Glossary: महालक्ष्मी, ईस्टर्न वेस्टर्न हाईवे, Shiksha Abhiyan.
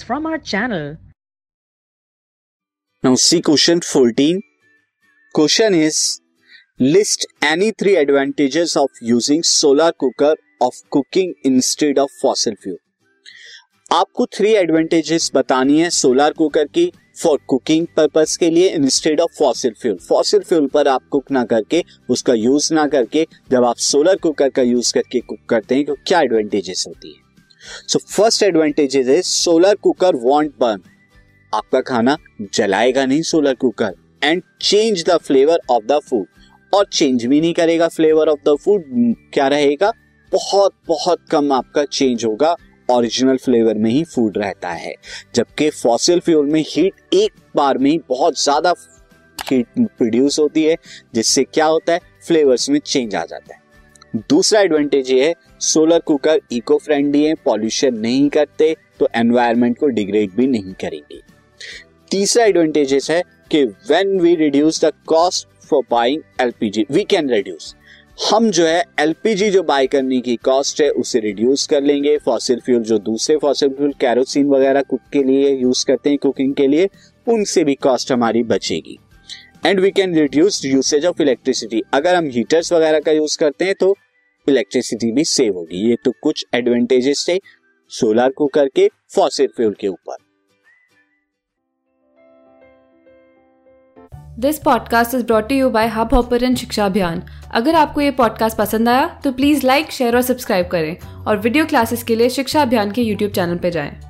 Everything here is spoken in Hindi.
videos from our channel. Now see question 14. Question is, list any three advantages of using solar cooker of cooking instead of fossil fuel. आपको थ्री एडवांटेजेस बतानी है सोलर कुकर की फॉर कुकिंग पर्पस के लिए instead of fossil fuel. Fossil fuel पर आप कुक ना करके, उसका यूज ना करके जब आप सोलर कुकर का यूज करके कुक करते हैं तो क्या एडवांटेजेस होती है. सो फर्स्ट एडवांटेजेस है सोलर कुकर वॉन्ट बर्न, आपका खाना जलाएगा नहीं solar cooker, and change the flavour of the food, और चेंज भी नहीं करेगा फ्लेवर ऑफ द फूड, क्या रहेगा बहुत बहुत कम आपका चेंज होगा, ओरिजिनल फ्लेवर में ही फूड रहता है. जबकि फॉसिल फ्यूल में हीट एक बार में ही बहुत ज्यादा हीट प्रोड्यूस होती है जिससे क्या होता है फ्लेवर्स में चेंज आ जाता है. दूसरा एडवांटेज ये है सोलर कुकर इको फ्रेंडली है, पॉल्यूशन नहीं करते तो एनवायरमेंट को डिग्रेड भी नहीं करेंगे. तीसरा एडवांटेजेस है कि when we reduce the cost for buying LPG we can reduce, हम जो है एलपीजी जो बाय करने की कॉस्ट है उसे रिड्यूस कर लेंगे. फॉसिल फ्यूल जो दूसरे फॉसिल फ्यूल कैरोसिन वगैरह कुक के लिए यूज करते हैं कुकिंग के लिए, उनसे भी कॉस्ट हमारी बचेगी. And we can reduce usage of electricity, अगर हम हीटर्स वगैरह का यूज करते हैं तो इलेक्ट्रिसिटी भी सेव होगी. ये तो कुछ एडवांटेजेस थे सोलर कुकर के फॉसिल फ्यूल के ऊपर. This podcast is brought to you by Hubhopper and Shiksha Abhiyan. अगर आपको ये पॉडकास्ट पसंद आया तो प्लीज़ लाइक, शेयर और सब्सक्राइब करें, और वीडियो क्लासेस के लिए शिक्षा अभियान के यूट्यूब चैनल पर जाएं.